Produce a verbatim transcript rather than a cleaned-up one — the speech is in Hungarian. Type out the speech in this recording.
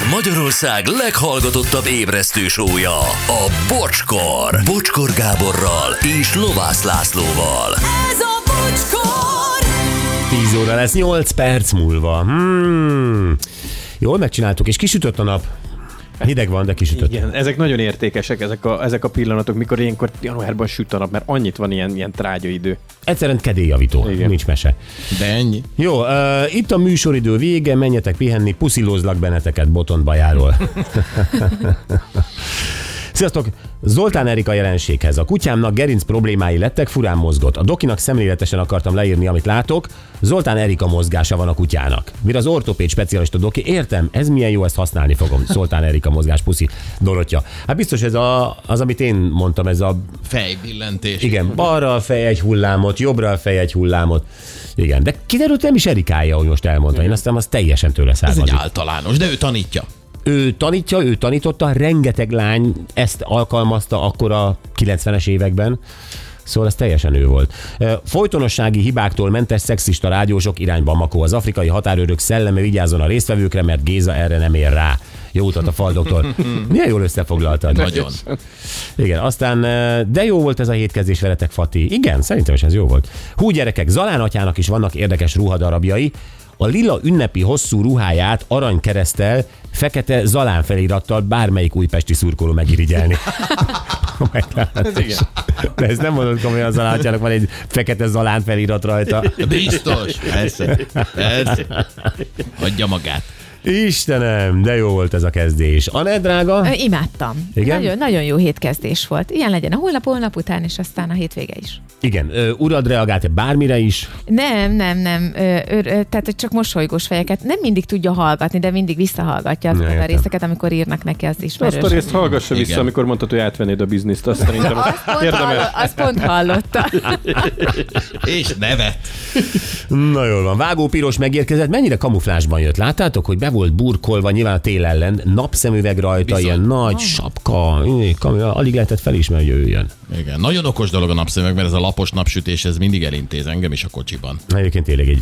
tíz Magyarország leghallgatottabb ébresztő show-ja, a Bocskor. Bocskor Gáborral és Lovász Lászlóval. Ez a Bocskor! tíz óra lesz, nyolc perc múlva. Hmm. Jól megcsináltuk, és kisütött a nap. Hideg van, de kisütött. Igen, ezek nagyon értékesek, ezek a, ezek a pillanatok, mikor ilyenkor januárban süt a nap, mert annyit van ilyen, ilyen trágyaidő. Egyszerűen kedélyjavító, nincs mese. De ennyi. Jó, uh, itt a műsoridő vége, menjetek pihenni, puszilózlak benneteket Botondbajáról. Sziasztok! Zoltán Erika jelenséghez. A kutyámnak gerinc problémái lettek, furán mozgott. A dokinak szemléletesen akartam leírni, amit látok. Zoltán Erika mozgása van a kutyának. Mire az ortopéd specialista doki, értem, ez milyen jó, ezt használni fogom. Zoltán Erika mozgás, puszi, Dorottya. Hát biztos ez a, az, amit én mondtam, ez a... fejbillentés. Igen, balra a fej egy hullámot, jobbra a fej egy hullámot. Igen, de kiderült nem is Erikája, hogy most elmondta. Én aztán az teljesen tőle származik. Ez egy általános, de ő tanítja. Ő tanítja, ő tanította, rengeteg lány ezt alkalmazta akkor a kilencvenes években, szóval ez teljesen ő volt. Folytonossági hibáktól mentes szexista rádiósok irányba makó. Az afrikai határőrök szelleme vigyázzon a résztvevőkre, mert Géza erre nem ér rá. Jó utat a fal, doktor. Milyen jól összefoglaltad. Nagyon. Igen, aztán de jó volt ez a hétkezdés veletek, Fati. Igen, szerintem is ez jó volt. Hú, gyerekek, Zalán atyának is vannak érdekes ruhadarabjai. A lila ünnepi hosszú ruháját aranykereszttel, fekete Zalán felirattal bármelyik újpesti szurkoló megirigyelni. De ezt nem mondod komolyan, a Zalántyának van egy fekete Zalán felirat rajta. Biztos, persze, persze. Hagyja magát. Istenem, de jó volt ez a kezdés. Anne, drága? Ö, imádtam. Igen? Nagyon, nagyon jó hétkezdés volt. Ilyen legyen a holnap, holnap után, és aztán a hétvége is. Igen. Ö, urad reagált-e bármire is? Nem, nem, nem. Ö, ö, tehát csak mosolygós fejeket. Nem mindig tudja hallgatni, de mindig visszahallgatja azokat a részeket, amikor írnak neki az ismerős. Azt a részt hallgassa vissza, igen, amikor mondtad, hogy átvennéd a bizniszt. Azt szerintem azt pont érdemes. Hall, azt pont hallotta. És nevet. Na jól van. Vágó Piros megérkezett. Mennyire kamuflásban jött? Láttátok, hogy volt burkolva, nyilván a tél ellen, napszemüveg rajta, bizony, ilyen nagy ah. sapka, kamera, alig lehetett felismerni, hogy ő jön. Igen, nagyon okos dolog a napszemüveg, mert ez a lapos napsütés, ez mindig elintéz engem is a kocsiban. Egyébként tényleg így van.